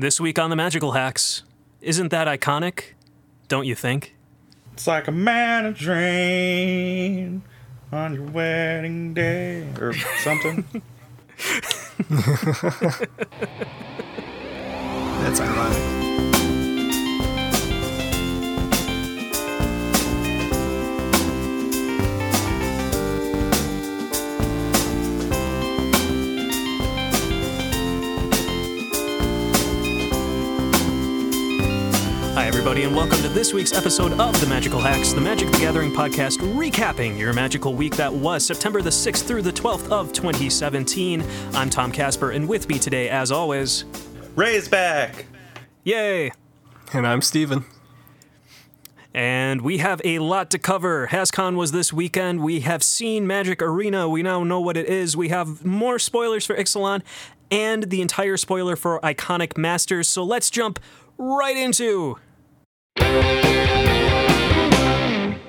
This week on the Magical Hacks, isn't that iconic? Don't you think? It's like a Mana Drain on your wedding day, or something. That's ironic. Hi, everybody, and welcome to this week's episode of The Magical Hacks, the Magic the Gathering podcast, recapping your magical week that was September the 6th through the 12th of 2017. I'm Tom Casper, and with me today, as always... Ray's back! Yay! And I'm Steven. And we have a lot to cover. HasCon was this weekend. We have seen Magic Arena. We now know what it is. We have more spoilers for Ixalan and the entire spoiler for Iconic Masters, so let's jump right into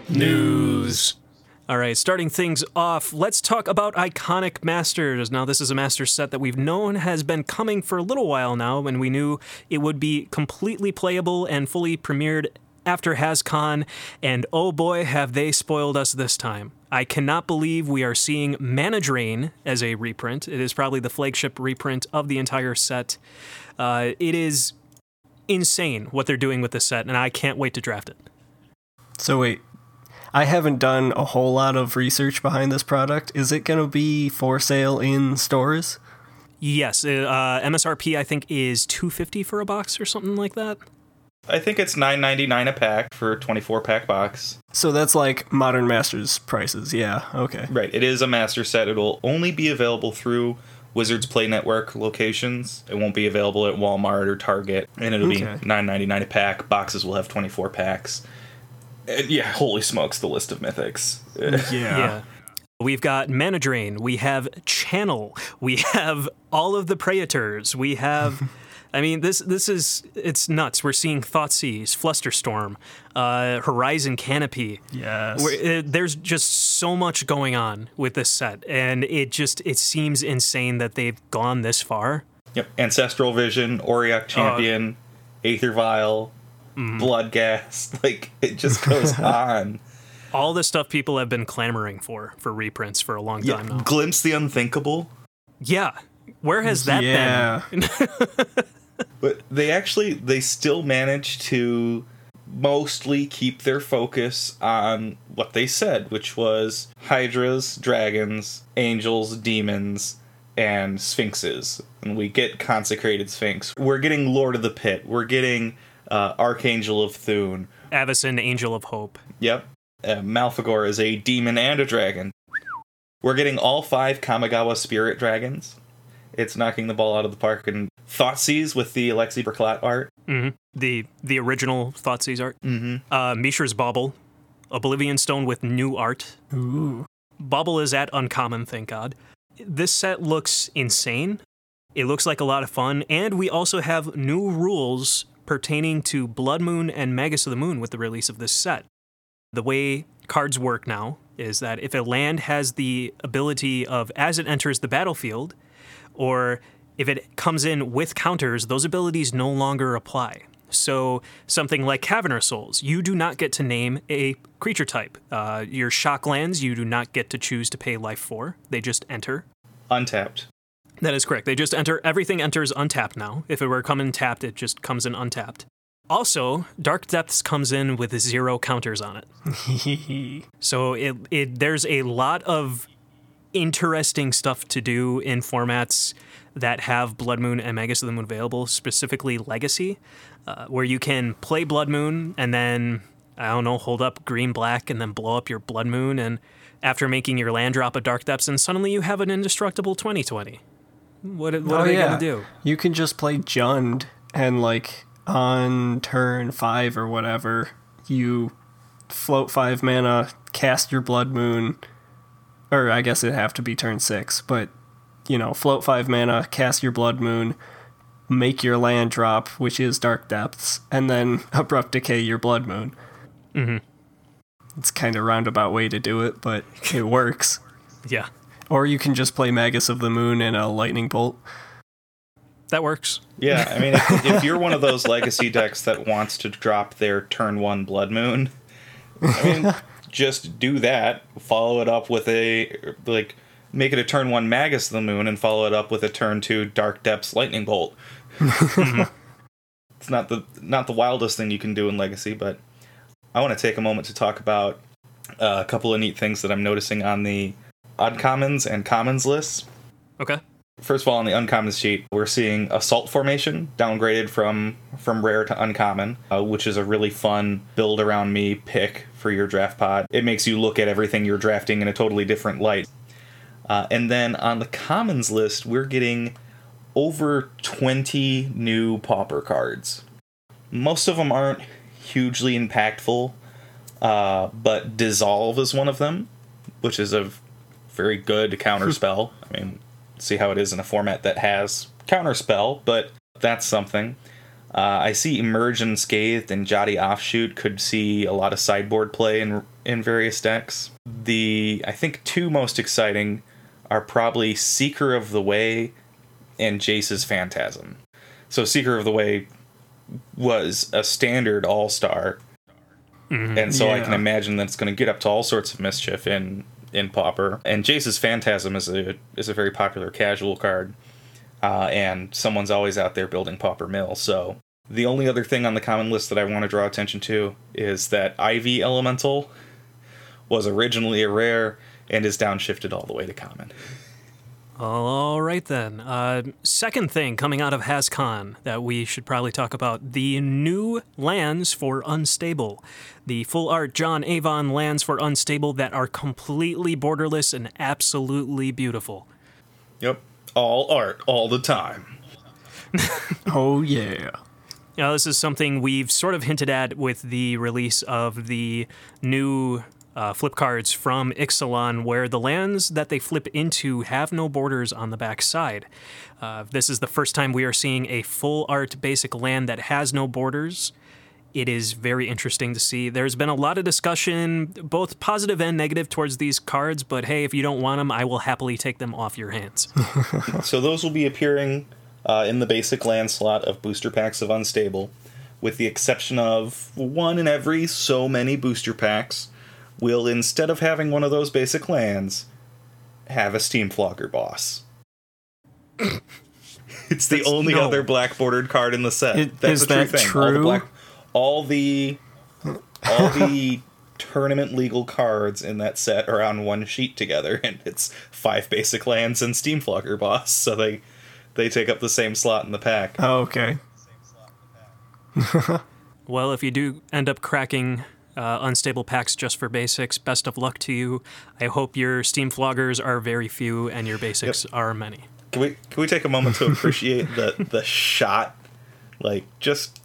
news. All right, starting things off, let's talk about Iconic Masters. Now, this is a master set that we've known has been coming for a little while now, and we knew it would be completely playable and fully premiered after HasCon, and oh boy, have they spoiled us this time. I cannot believe we are seeing Mana Drain as a reprint. It is probably the flagship reprint of the entire set. It is insane what they're doing with this set, and I can't wait to draft it. So wait, I haven't done a whole lot of research behind this product. Is it going to be for sale in stores? Yes. MSRP, I think, is $250 for a box or something like that. I think it's $9.99 a pack for a 24-pack box. So that's like Modern Masters prices, yeah, okay. Right, it is a master set. It'll only be available through Wizards Play Network locations. It won't be available at Walmart or Target, and it'll be $9.99 a pack. Boxes will have 24 packs. And yeah, holy smokes, the list of mythics. Yeah. We've got Mana Drain. We have Channel. We have all of the Praetors. We have... I mean, this is, it's nuts. We're seeing Thoughtseize, Flusterstorm, Horizon Canopy. Yes. There's just so much going on with this set, and it seems insane that they've gone this far. Yep. Ancestral Vision, Auriok Champion, Aether Vial, Blood Gas. Like, it just goes on. All the stuff people have been clamoring for reprints for a long time now. Glimpse the Unthinkable. Yeah. Where has that been? But they still manage to mostly keep their focus on what they said, which was hydras, dragons, angels, demons, and sphinxes. And we get Consecrated Sphinx. We're getting Lord of the Pit. We're getting Archangel of Thune. Avacyn, Angel of Hope. Yep. Malphagor is a demon and a dragon. We're getting all 5 Kamigawa spirit dragons. It's knocking the ball out of the park. And Thoughtseize with the Alexei Berklot art. Mm-hmm. The original Thoughtseize art. Mm-hmm. Mishra's Bauble. Oblivion Stone with new art. Ooh. Bauble is at Uncommon, thank God. This set looks insane. It looks like a lot of fun. And we also have new rules pertaining to Blood Moon and Magus of the Moon with the release of this set. The way cards work now is that if a land has the ability of, as it enters the battlefield... or if it comes in with counters, those abilities no longer apply. So something like Caverner Souls, you do not get to name a creature type. Your shock lands, you do not get to choose to pay life for. They just enter. Untapped. That is correct. They just enter. Everything enters untapped now. If it were coming tapped, it just comes in untapped. Also, Dark Depths comes in with 0 counters on it. So there's a lot of... interesting stuff to do in formats that have Blood Moon and Magus of the Moon available, specifically Legacy, where you can play Blood Moon and then, hold up green black and then blow up your Blood Moon, and after making your land drop a Dark Depths, and suddenly you have an indestructible 20/20. What are they going to do? You can just play Jund and on turn 5 or whatever, you float 5 mana, cast your Blood Moon... or I guess it'd have to be turn 6, but, float 5 mana, cast your Blood Moon, make your land drop, which is Dark Depths, and then Abrupt Decay your Blood Moon. Mm-hmm. It's kind of a roundabout way to do it, but it works. Yeah. Or you can just play Magus of the Moon and a Lightning Bolt. that works. Yeah, I mean, if you're one of those legacy decks that wants to drop their turn one Blood Moon, I mean, just do that. Follow it up with a, like, make it a turn one Magus of the Moon and follow it up with a turn two Dark Depths Lightning Bolt. It's not the wildest thing you can do in Legacy, but I want to take a moment to talk about a couple of neat things that I'm noticing on the uncommons and commons lists. Okay. First of all, on the uncommons sheet, we're seeing Assault Formation downgraded from rare to uncommon, which is a really fun build around me pick for your draft pod. It makes you look at everything you're drafting in a totally different light. And then on the commons list, we're getting over 20 new pauper cards. Most of them aren't hugely impactful, but Dissolve is one of them, which is a very good counterspell. I mean, see how it is in a format that has counterspell, but that's something. I see Emerge Unscathed and Jotty Offshoot could see a lot of sideboard play in various decks. I think two most exciting are probably Seeker of the Way and Jace's Phantasm. So Seeker of the Way was a standard all-star, and so yeah. I can imagine that it's going to get up to all sorts of mischief in Pauper. And Jace's Phantasm is a very popular casual card, and someone's always out there building Pauper Mill. So the only other thing on the common list that I want to draw attention to is that Ivy Elemental was originally a rare and is downshifted all the way to common. All right, then. Second thing coming out of HasCon that we should probably talk about, the new lands for Unstable. The full art John Avon lands for Unstable that are completely borderless and absolutely beautiful. Yep. All art, all the time. Oh, yeah. Now, this is something we've sort of hinted at with the release of the new flip cards from Ixalan, where the lands that they flip into have no borders on the back side. This is the first time we are seeing a full art basic land that has no borders. It is very interesting to see. There's been a lot of discussion, both positive and negative, towards these cards, but hey, if you don't want them, I will happily take them off your hands. So those will be appearing in the basic land slot of booster packs of Unstable, with the exception of one in every so many booster packs. Will, instead of having one of those basic lands, have a Steamflogger Boss. It's the only other black-bordered card in the set. That's the true thing. True? All the tournament legal cards in that set are on one sheet together, and it's 5 basic lands and Steamflogger Boss, so they take up the same slot in the pack. Oh, okay. Well, if you do end up cracking unstable packs just for basics, best of luck to you. I hope your Steam Floggers are very few and your basics are many. Can we take a moment to appreciate the shot, like just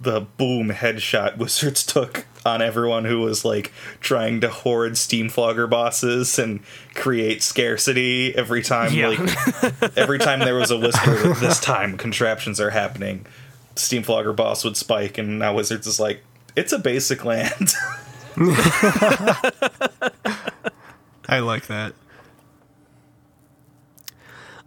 the boom headshot Wizards took on everyone who was like trying to hoard Steamflogger Bosses and create scarcity every time. Yeah. Like every time there was a whisper that this time contraptions are happening, Steamflogger Boss would spike, and now Wizards is like, it's a basic land. I like that.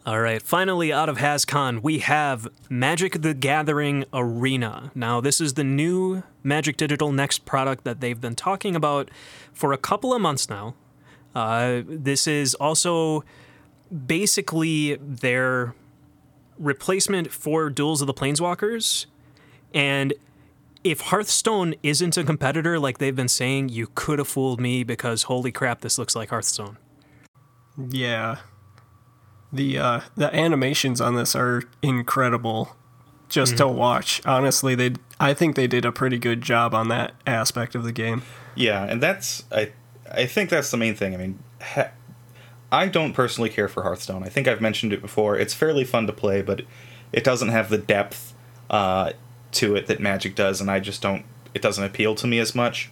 All right. Finally, out of HasCon, we have Magic the Gathering Arena. Now, this is the new Magic Digital Next product that they've been talking about for a couple of months now. This is also basically their replacement for Duels of the Planeswalkers, and if Hearthstone isn't a competitor like they've been saying, you could have fooled me, because holy crap, this looks like Hearthstone. Yeah. The animations on this are incredible just to watch. Honestly, I think they did a pretty good job on that aspect of the game. Yeah, and that's I think that's the main thing. I mean, I don't personally care for Hearthstone. I think I've mentioned it before. It's fairly fun to play, but it doesn't have the depth to it that Magic does, and I just don't, it doesn't appeal to me as much,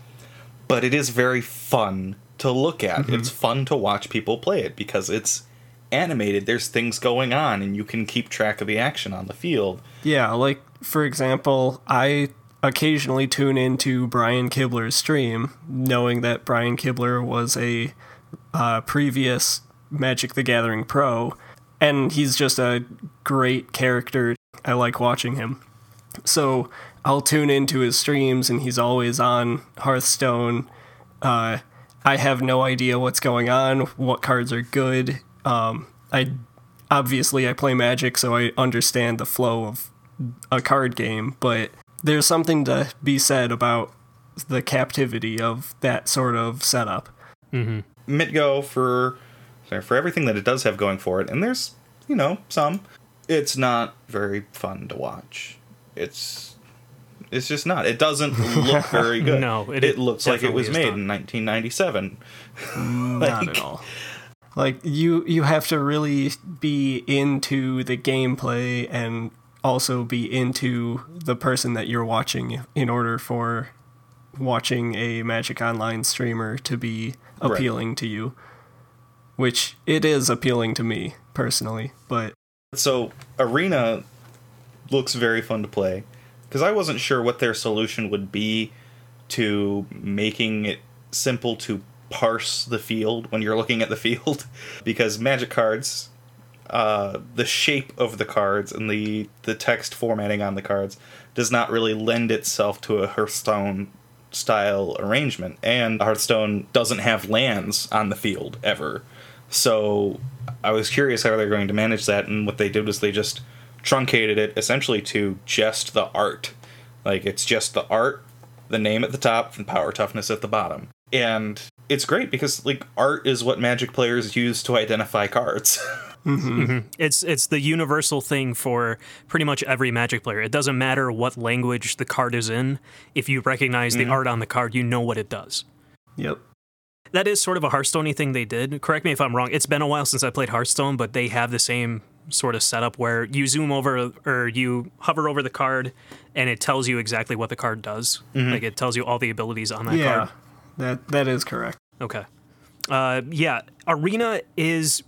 but it is very fun to look at. Mm-hmm. It's fun to watch people play it because it's animated, there's things going on, and you can keep track of the action on the field. Yeah, like, for example, I occasionally tune into Brian Kibler's stream, knowing that Brian Kibler was a previous Magic the Gathering pro, and he's just a great character I like watching him. So I'll tune into his streams, and he's always on Hearthstone. I have no idea what's going on, what cards are good. I play Magic, so I understand the flow of a card game, but there's something to be said about the captivity of that sort of setup. Mm-hmm. MTGO, for everything that it does have going for it, and there's, some, it's not very fun to watch. It's just not. It doesn't look very good. No, it looks like it was made in 1997. Not at all. Like, you have to really be into the gameplay and also be into the person that you're watching in order for watching a Magic Online streamer to be appealing to you, which it is appealing to me personally. But so Arena looks very fun to play, because I wasn't sure what their solution would be to making it simple to parse the field when you're looking at the field, because Magic cards, the shape of the cards and the text formatting on the cards does not really lend itself to a Hearthstone style arrangement, and Hearthstone doesn't have lands on the field ever. So I was curious how they're going to manage that, and what they did was they just truncated it essentially to just the art. Like, it's just the art, the name at the top, and power toughness at the bottom. And it's great because, like, art is what Magic players use to identify cards. Mm-hmm. Mm-hmm. It's the universal thing for pretty much every Magic player. It doesn't matter what language the card is in. If you recognize the art on the card, you know what it does. Yep. That is sort of a Hearthstone-y thing they did. Correct me if I'm wrong. It's been a while since I played Hearthstone, but they have the same sort of setup where you zoom over or you hover over the card and it tells you exactly what the card does. Mm-hmm. Like, it tells you all the abilities on that card. That is correct. Okay. Arena is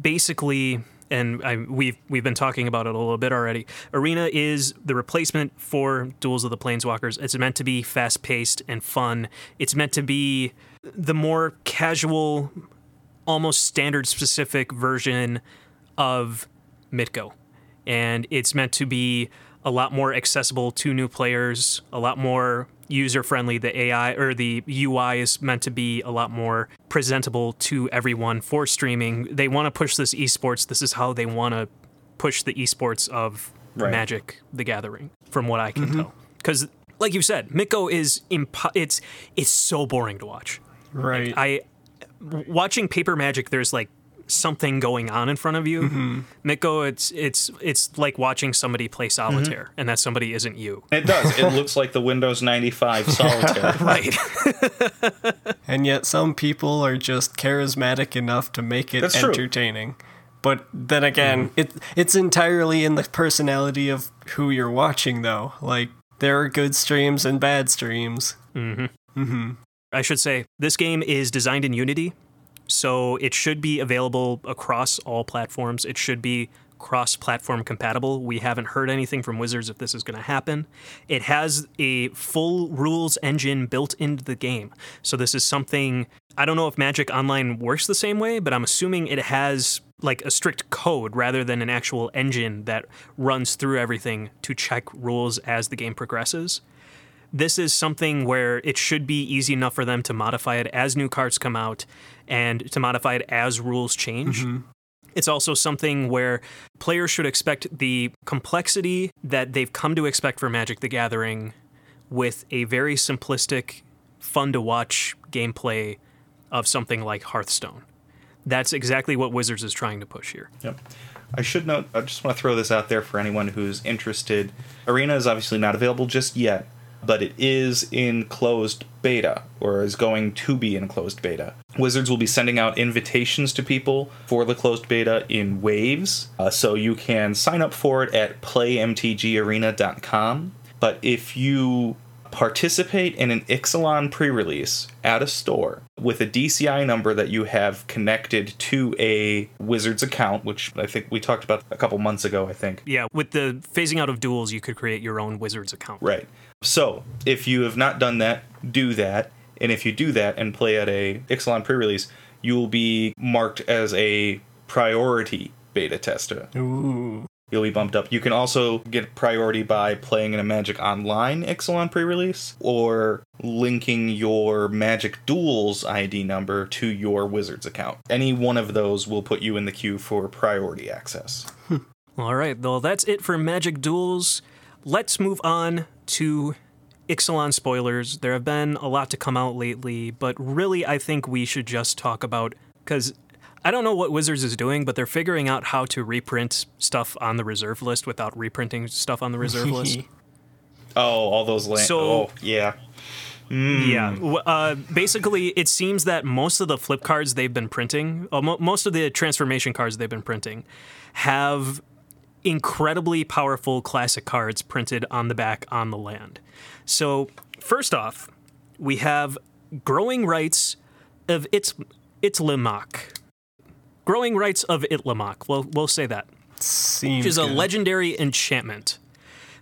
basically, and we've been talking about it a little bit already, Arena is the replacement for Duels of the Planeswalkers. It's meant to be fast-paced and fun. It's meant to be the more casual, almost standard-specific version of MTGO. And it's meant to be a lot more accessible to new players, a lot more user-friendly. The AI or the UI is meant to be a lot more presentable to everyone for streaming. They want to push this esports. This is how they want to push the esports of Magic the Gathering, from what I can tell. Because, like you said, MTGO is it's so boring to watch. Right. Like, watching paper Magic, there's like something going on in front of you. MTGO, it's like watching somebody play solitaire, and that somebody isn't you. It does. It looks like the Windows 95 solitaire. Right. And yet some people are just charismatic enough to make it entertaining. But then again, it's entirely in the personality of who you're watching, though. Like, there are good streams and bad streams. I should say, this game is designed in Unity, so it should be available across all platforms. It should be cross-platform compatible. We haven't heard anything from Wizards if this is going to happen. It has a full rules engine built into the game. So this is something, I don't know if Magic Online works the same way, but I'm assuming it has like a strict code rather than an actual engine that runs through everything to check rules as the game progresses. This is something where it should be easy enough for them to modify it as new cards come out and to modify it as rules change. It's also something where players should expect the complexity that they've come to expect for Magic the Gathering with a very simplistic, fun-to-watch gameplay of something like Hearthstone. That's exactly what Wizards is trying to push here. Yep. I should note, I just want to throw this out there for anyone who's interested. Arena is obviously not available just yet, but it is in closed beta, or is going to be in closed beta. Wizards will be sending out invitations to people for the closed beta in waves, so you can sign up for it at playmtgarena.com. But if you participate in an Ixalan pre-release at a store with a DCI number that you have connected to a Wizards account, which I think we talked about a couple months ago, Yeah, with the phasing out of duels, you could create your own Wizards account. Right. So if you have not done that, do that. And if you do that and play at a Ixalan pre-release, you will be marked as a priority beta tester. Ooh. you'll be bumped up. You can also get priority by playing in a Magic Online Ixalan pre-release, or linking your Magic Duels ID number to your Wizards account. Any one of those will put you in the queue for priority access. All right, well, that's it for Magic Duels. Let's move on to Ixalan spoilers. There have been a lot to come out lately, but really I think we should just talk about, because I don't know what Wizards is doing, but they're figuring out how to reprint stuff on the reserve list without reprinting stuff on the reserve list. Oh, all those lands. Yeah. Basically, it seems that most of the flip cards they've been printing, most of the transformation cards they've been printing, have incredibly powerful classic cards printed on the back on the land. So, first off, we have Growing Rites of Itlimoc. Growing Rites of Itlimoc, we'll say that. Seems which is good. A legendary enchantment.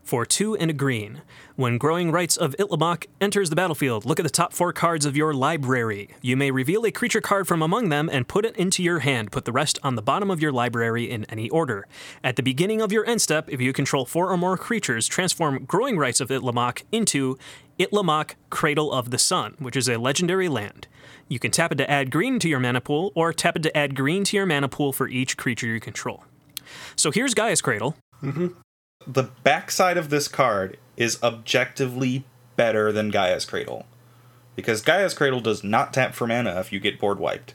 For 2 and a green, when Growing Rites of Itlimoc enters the battlefield, look at the top 4 cards of your library. You may reveal a creature card from among them and put it into your hand. Put the rest on the bottom of your library in any order. At the beginning of your end step, if you control 4 or more creatures, transform Growing Rites of Itlimoc into Itlimoc Cradle of the Sun, which is a legendary land. You can tap it to add green to your mana pool, or tap it to add green to your mana pool for each creature you control. So here's Gaia's Cradle. Mm-hmm. The backside of this card is objectively better than Gaia's Cradle, because Gaia's Cradle does not tap for mana if you get board wiped.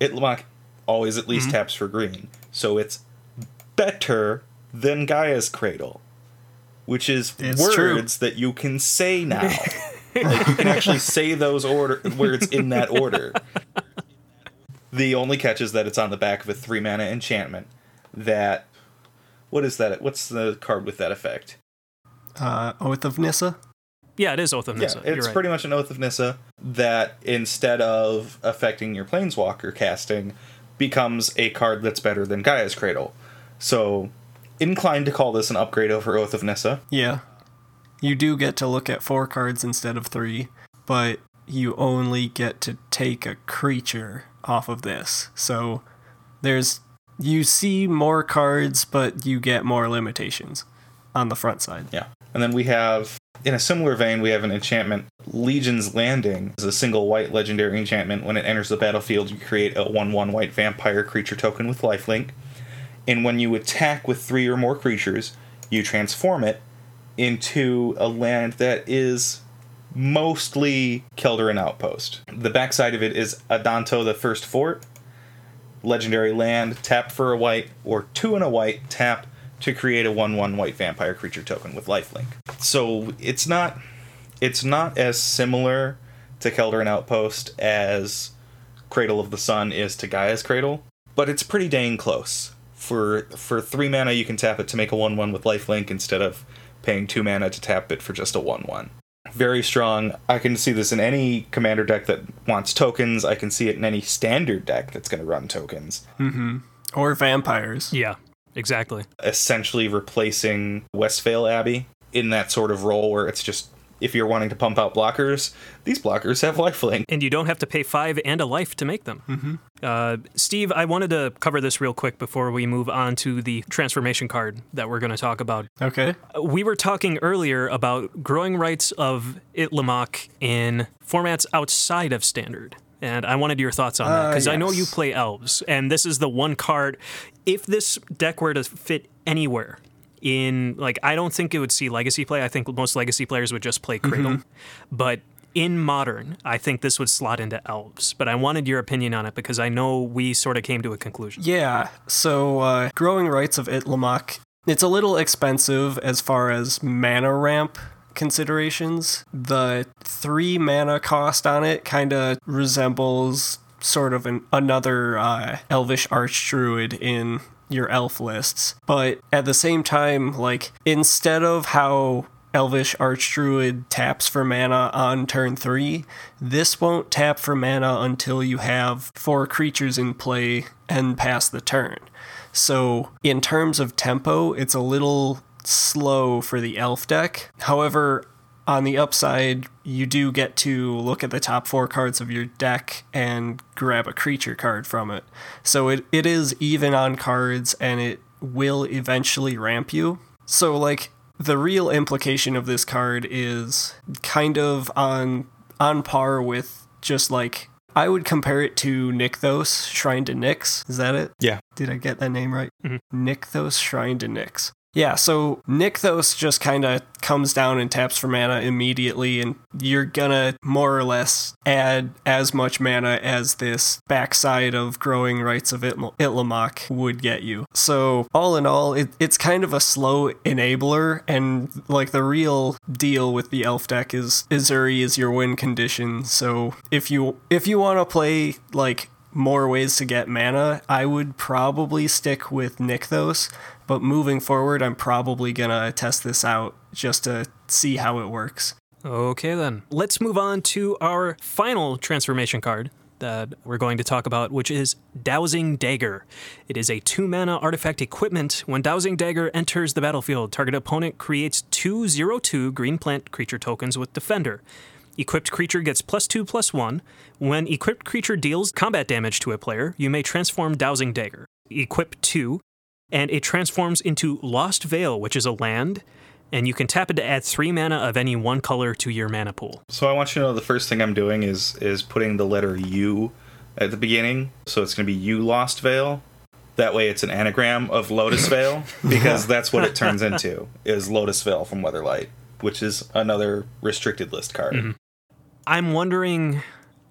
Itlimoc always at least taps for green, so it's better than Gaia's Cradle, which is words that you can say now. Like, you can actually say those words in that order. The only catch is that it's on the back of a 3-mana enchantment that... What is that? What's the card with that effect? Oath of Nyssa? Yeah, it is Oath of Nyssa. Yeah, it's pretty much an Oath of Nyssa that, instead of affecting your Planeswalker casting, becomes a card that's better than Gaia's Cradle. So, inclined to call this an upgrade over Oath of Nyssa. Yeah. You do get to look at 4 cards instead of 3, but you only get to take a creature off of this. So, there's... You see more cards, but you get more limitations on the front side. Yeah. And then we have, in a similar vein, we have an enchantment, Legion's Landing. It's a single white legendary enchantment. When it enters the battlefield, you create a 1/1 white vampire creature token with lifelink. And when you attack with 3 or more creatures, you transform it into a land that is mostly Kjeldoran Outpost. The backside of it is Adanto the First Fort. Legendary land, tap for a white, or 2 and a white, tap to create a 1/1 white vampire creature token with lifelink. So it's not as similar to Kjeldoran Outpost as Cradle of the Sun is to Gaia's Cradle, but it's pretty dang close. For 3 mana, you can tap it to make a 1/1 with lifelink instead of paying 2 mana to tap it for just a 1/1. Very strong. I can see this in any commander deck that wants tokens. I can see it in any standard deck that's going to run tokens. Mm-hmm. Or vampires. Yeah, exactly. Essentially replacing Lost Veil Abbey in that sort of role where it's just, if you're wanting to pump out blockers, these blockers have lifelink. And you don't have to pay 5 and a life to make them. Mm-hmm. Steve, I wanted to cover this real quick before we move on to the transformation card that we're going to talk about. Okay. We were talking earlier about Growing Rites of Itlimoc in formats outside of Standard. And I wanted your thoughts on that, because I know you play Elves. And this is the one card, if this deck were to fit anywhere... In, like, I don't think it would see Legacy play. I think most Legacy players would just play Cradle. Mm-hmm. But in Modern, I think this would slot into Elves. But I wanted your opinion on it because I know we sort of came to a conclusion. Yeah, so Growing Rites of Itlimoc, it's a little expensive as far as mana ramp considerations. The 3 mana cost on it kind of resembles sort of another Elvish Archdruid in... your elf lists, but at the same time, like, instead of how Elvish Archdruid taps for mana on turn 3, this won't tap for mana until you have 4 creatures in play and pass the turn. So in terms of tempo, it's a little slow for the elf deck. However, on the upside, you do get to look at the top 4 cards of your deck and grab a creature card from it. So it is even on cards, and it will eventually ramp you. So, like, the real implication of this card is kind of on par with just, like, I would compare it to Nykthos Shrine to Nyx. Is that it? Yeah. Did I get that name right? Mm-hmm. Nykthos Shrine to Nyx. Yeah, so Nykthos just kind of comes down and taps for mana immediately, and you're gonna more or less add as much mana as this backside of Growing Rites of Itlimoc would get you. So all in all, it's kind of a slow enabler, and like the real deal with the elf deck is Azuri is your win condition. So if you want to play like more ways to get mana, I would probably stick with Nykthos. But moving forward, I'm probably going to test this out just to see how it works. Okay, then. Let's move on to our final transformation card that we're going to talk about, which is Dowsing Dagger. It is a 2-mana artifact equipment. When Dowsing Dagger enters the battlefield, target opponent creates 2/0/2 green plant creature tokens with Defender. Equipped creature gets +2/+1. When equipped creature deals combat damage to a player, you may transform Dowsing Dagger. Equip 2. And it transforms into Lost Veil, which is a land, and you can tap it to add 3 mana of any one color to your mana pool. So I want you to know the first thing I'm doing is putting the letter U at the beginning, so it's going to be U Lost Veil. That way it's an anagram of Lotus Veil, because that's what it turns into, is Lotus Veil from Weatherlight, which is another restricted list card. Mm-hmm. I'm wondering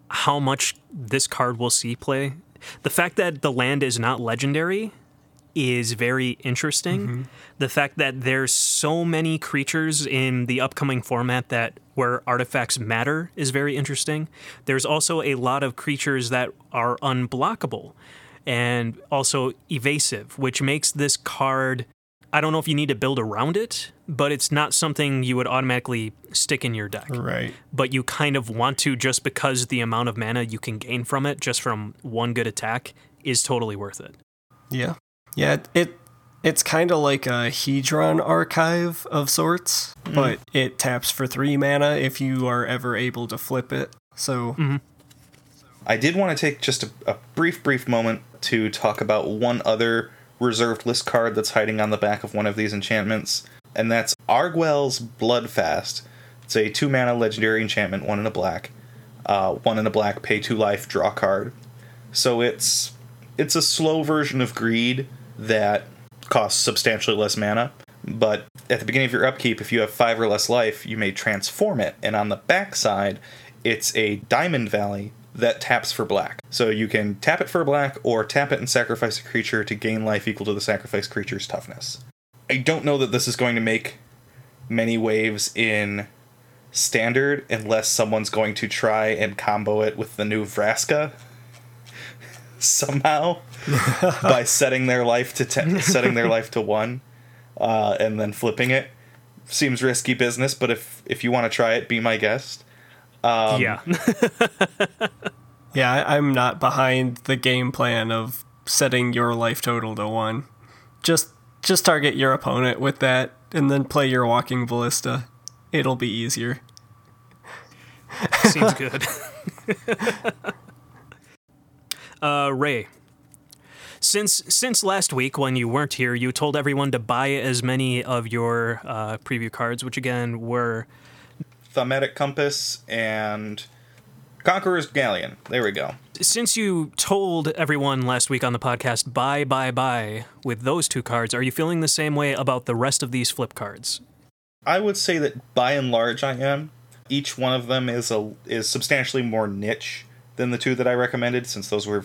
how much this card will see play. The fact that the land is not legendary is very interesting. Mm-hmm. The fact that there's so many creatures in the upcoming format that where artifacts matter is very interesting. There's also a lot of creatures that are unblockable and also evasive, which makes this card, I don't know if you need to build around it, but it's not something you would automatically stick in your deck. Right. But you kind of want to, just because the amount of mana you can gain from it just from one good attack is totally worth it. Yeah. Yeah, it's kind of like a Hedron Archive of sorts, but it taps for 3 mana if you are ever able to flip it. So, I did want to take just a brief moment to talk about one other reserved list card that's hiding on the back of one of these enchantments, and that's Arguel's Bloodfast. It's a 2-mana legendary enchantment, 1 and a black. 1 and a black, pay 2 life, draw card. So it's a slow version of Greed that costs substantially less mana, but at the beginning of your upkeep, if you have 5 or less life, you may transform it, and on the backside, it's a Diamond Valley that taps for black. So you can tap it for black, or tap it and sacrifice a creature to gain life equal to the sacrificed creature's toughness. I don't know that this is going to make many waves in Standard, unless someone's going to try and combo it with the new Vraska somehow by setting their life to 10, setting their life to 1, and then flipping it. Seems risky business, but if you want to try it, be my guest. Yeah. Yeah, I'm not behind the game plan of setting your life total to 1. Just target your opponent with that, and then play your Walking Ballista. It'll be easier. Seems good. Ray, since last week when you weren't here, you told everyone to buy as many of your preview cards, which again were Thaumatic Compass and Conqueror's Galleon. There we go. Since you told everyone last week on the podcast, buy with those 2 cards, are you feeling the same way about the rest of these flip cards? I would say that by and large I am. Each one of them is substantially more niche than the 2 that I recommended, since those were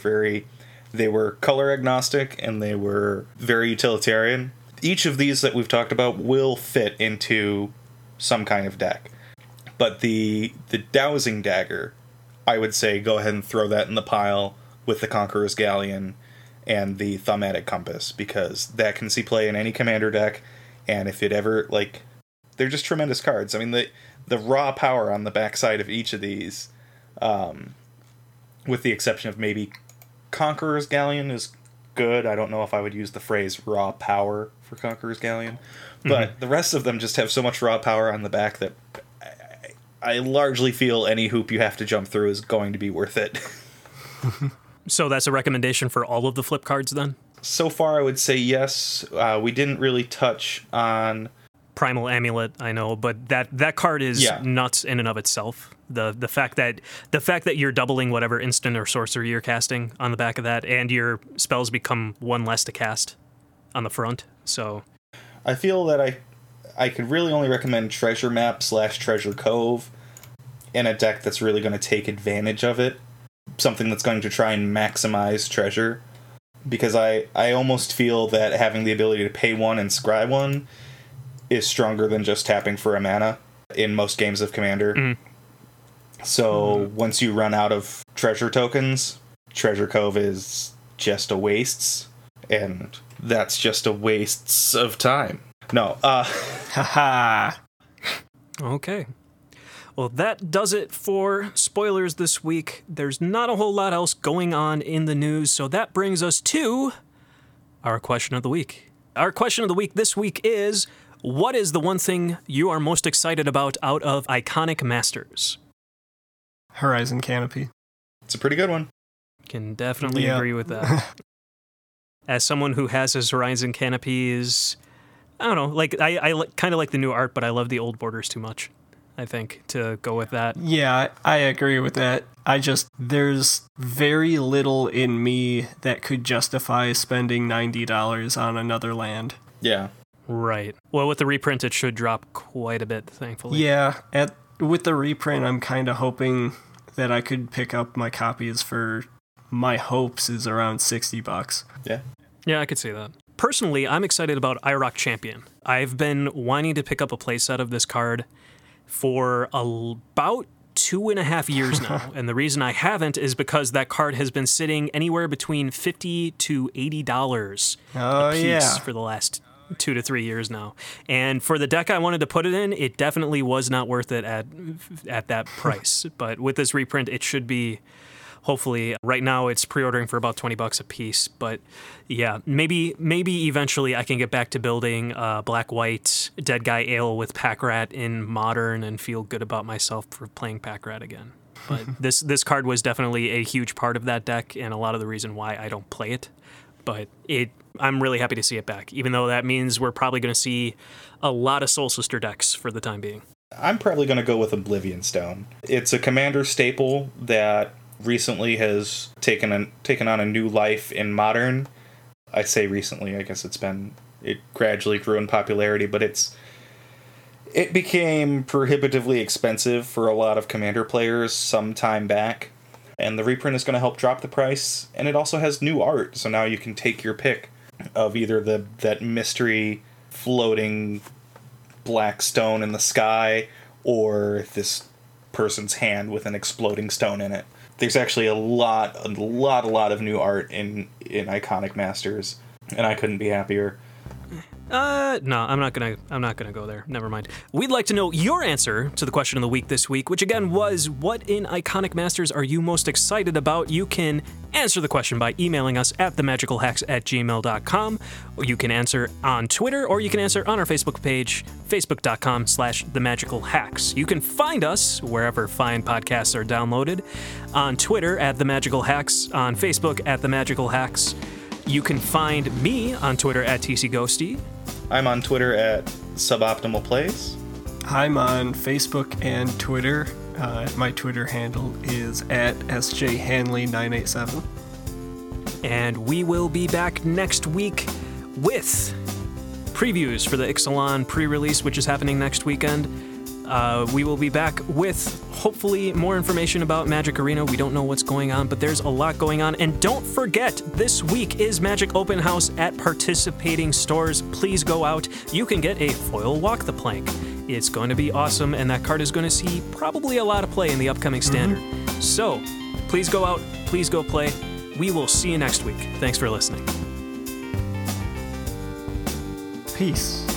they were color agnostic and they were very utilitarian. Each of these that we've talked about will fit into some kind of deck. But the Dowsing Dagger, I would say go ahead and throw that in the pile with the Conqueror's Galleon and the Thaumatic Compass, because that can see play in any commander deck, and if it ever, like, they're just tremendous cards. I mean, the raw power on the backside of each of these, with the exception of maybe Conqueror's Galleon is good. I don't know if I would use the phrase raw power for Conqueror's Galleon. But the rest of them just have so much raw power on the back that I largely feel any hoop you have to jump through is going to be worth it. So that's a recommendation for all of the flip cards then? So far, I would say yes. We didn't really touch on Primal Amulet, I know, but that card is nuts in and of itself. The fact that you're doubling whatever instant or sorcery you're casting on the back of that, and your spells become one less to cast on the front. So I feel that I could really only recommend Treasure Map / Treasure Cove in a deck that's really going to take advantage of it. Something that's going to try and maximize treasure. Because I almost feel that having the ability to pay one and scry one is stronger than just tapping for a mana in most games of Commander. Mm-hmm. So once you run out of treasure tokens, Treasure Cove is just a waste. And that's just a waste of time. No. Haha. Okay. Well, that does it for spoilers this week. There's not a whole lot else going on in the news, so that brings us to our question of the week. Our question of the week this week is, what is the one thing you are most excited about out of Iconic Masters? Horizon Canopy. It's a pretty good one. Can definitely agree with that. As someone who has his Horizon Canopies, I don't know, like I kind of like the new art, but I love the old borders too much, I think, to go with that. Yeah, I agree with that. There's very little in me that could justify spending $90 on another land. Yeah. Right. Well, with the reprint, it should drop quite a bit, thankfully. Yeah, with the reprint, I'm kind of hoping that I could pick up my copies for, my hopes is around $60. Yeah. Yeah, I could see that. Personally, I'm excited about Auriok Champion. I've been wanting to pick up a playset of this card for about 2.5 years now. And the reason I haven't is because that card has been sitting anywhere between $50 to $80 a piece for the last 2 to 3 years now. And for the deck I wanted to put it in, it definitely was not worth it at that price. But with this reprint, it should be... Hopefully, right now it's pre-ordering for about $20 a piece, but yeah, maybe eventually I can get back to building Black-White Dead Guy Ale with Packrat in Modern and feel good about myself for playing Packrat again. But this card was definitely a huge part of that deck and a lot of the reason why I don't play it. But I'm really happy to see it back, even though that means we're probably going to see a lot of Soul Sister decks for the time being. I'm probably going to go with Oblivion Stone. It's a Commander staple that recently has taken on a new life in Modern. I say recently, I guess it gradually grew in popularity, but it became prohibitively expensive for a lot of Commander players some time back, and the reprint is going to help drop the price, and it also has new art, so now you can take your pick of either that mystery floating black stone in the sky or this person's hand with an exploding stone in it. There's actually a lot of new art in Iconic Masters, and I couldn't be happier. No, I'm not gonna go there. Never mind. We'd like to know your answer to the question of the week this week, which again was, what in Iconic Masters are you most excited about? You can answer the question by emailing us at themagicalhacks@gmail.com, or you can answer on Twitter, or you can answer on our Facebook page, facebook.com/themagicalhacks. You can find us wherever fine podcasts are downloaded, on Twitter at themagicalhacks, on Facebook at themagicalhacks. You can find me on Twitter at TCGhosty. I'm on Twitter at SuboptimalPlays. I'm on Facebook and Twitter. My Twitter handle is at SJHanley987. And we will be back next week with previews for the Ixalan pre-release, which is happening next weekend. We will be back with hopefully more information about Magic Arena. We don't know what's going on, but there's a lot going on. And don't forget, this week is Magic Open House at participating stores. Please go out. You can get a foil Walk the Plank. It's going to be awesome, and that card is going to see probably a lot of play in the upcoming standard. Mm-hmm. So please go out. Please go play. We will see you next week. Thanks for listening. Peace.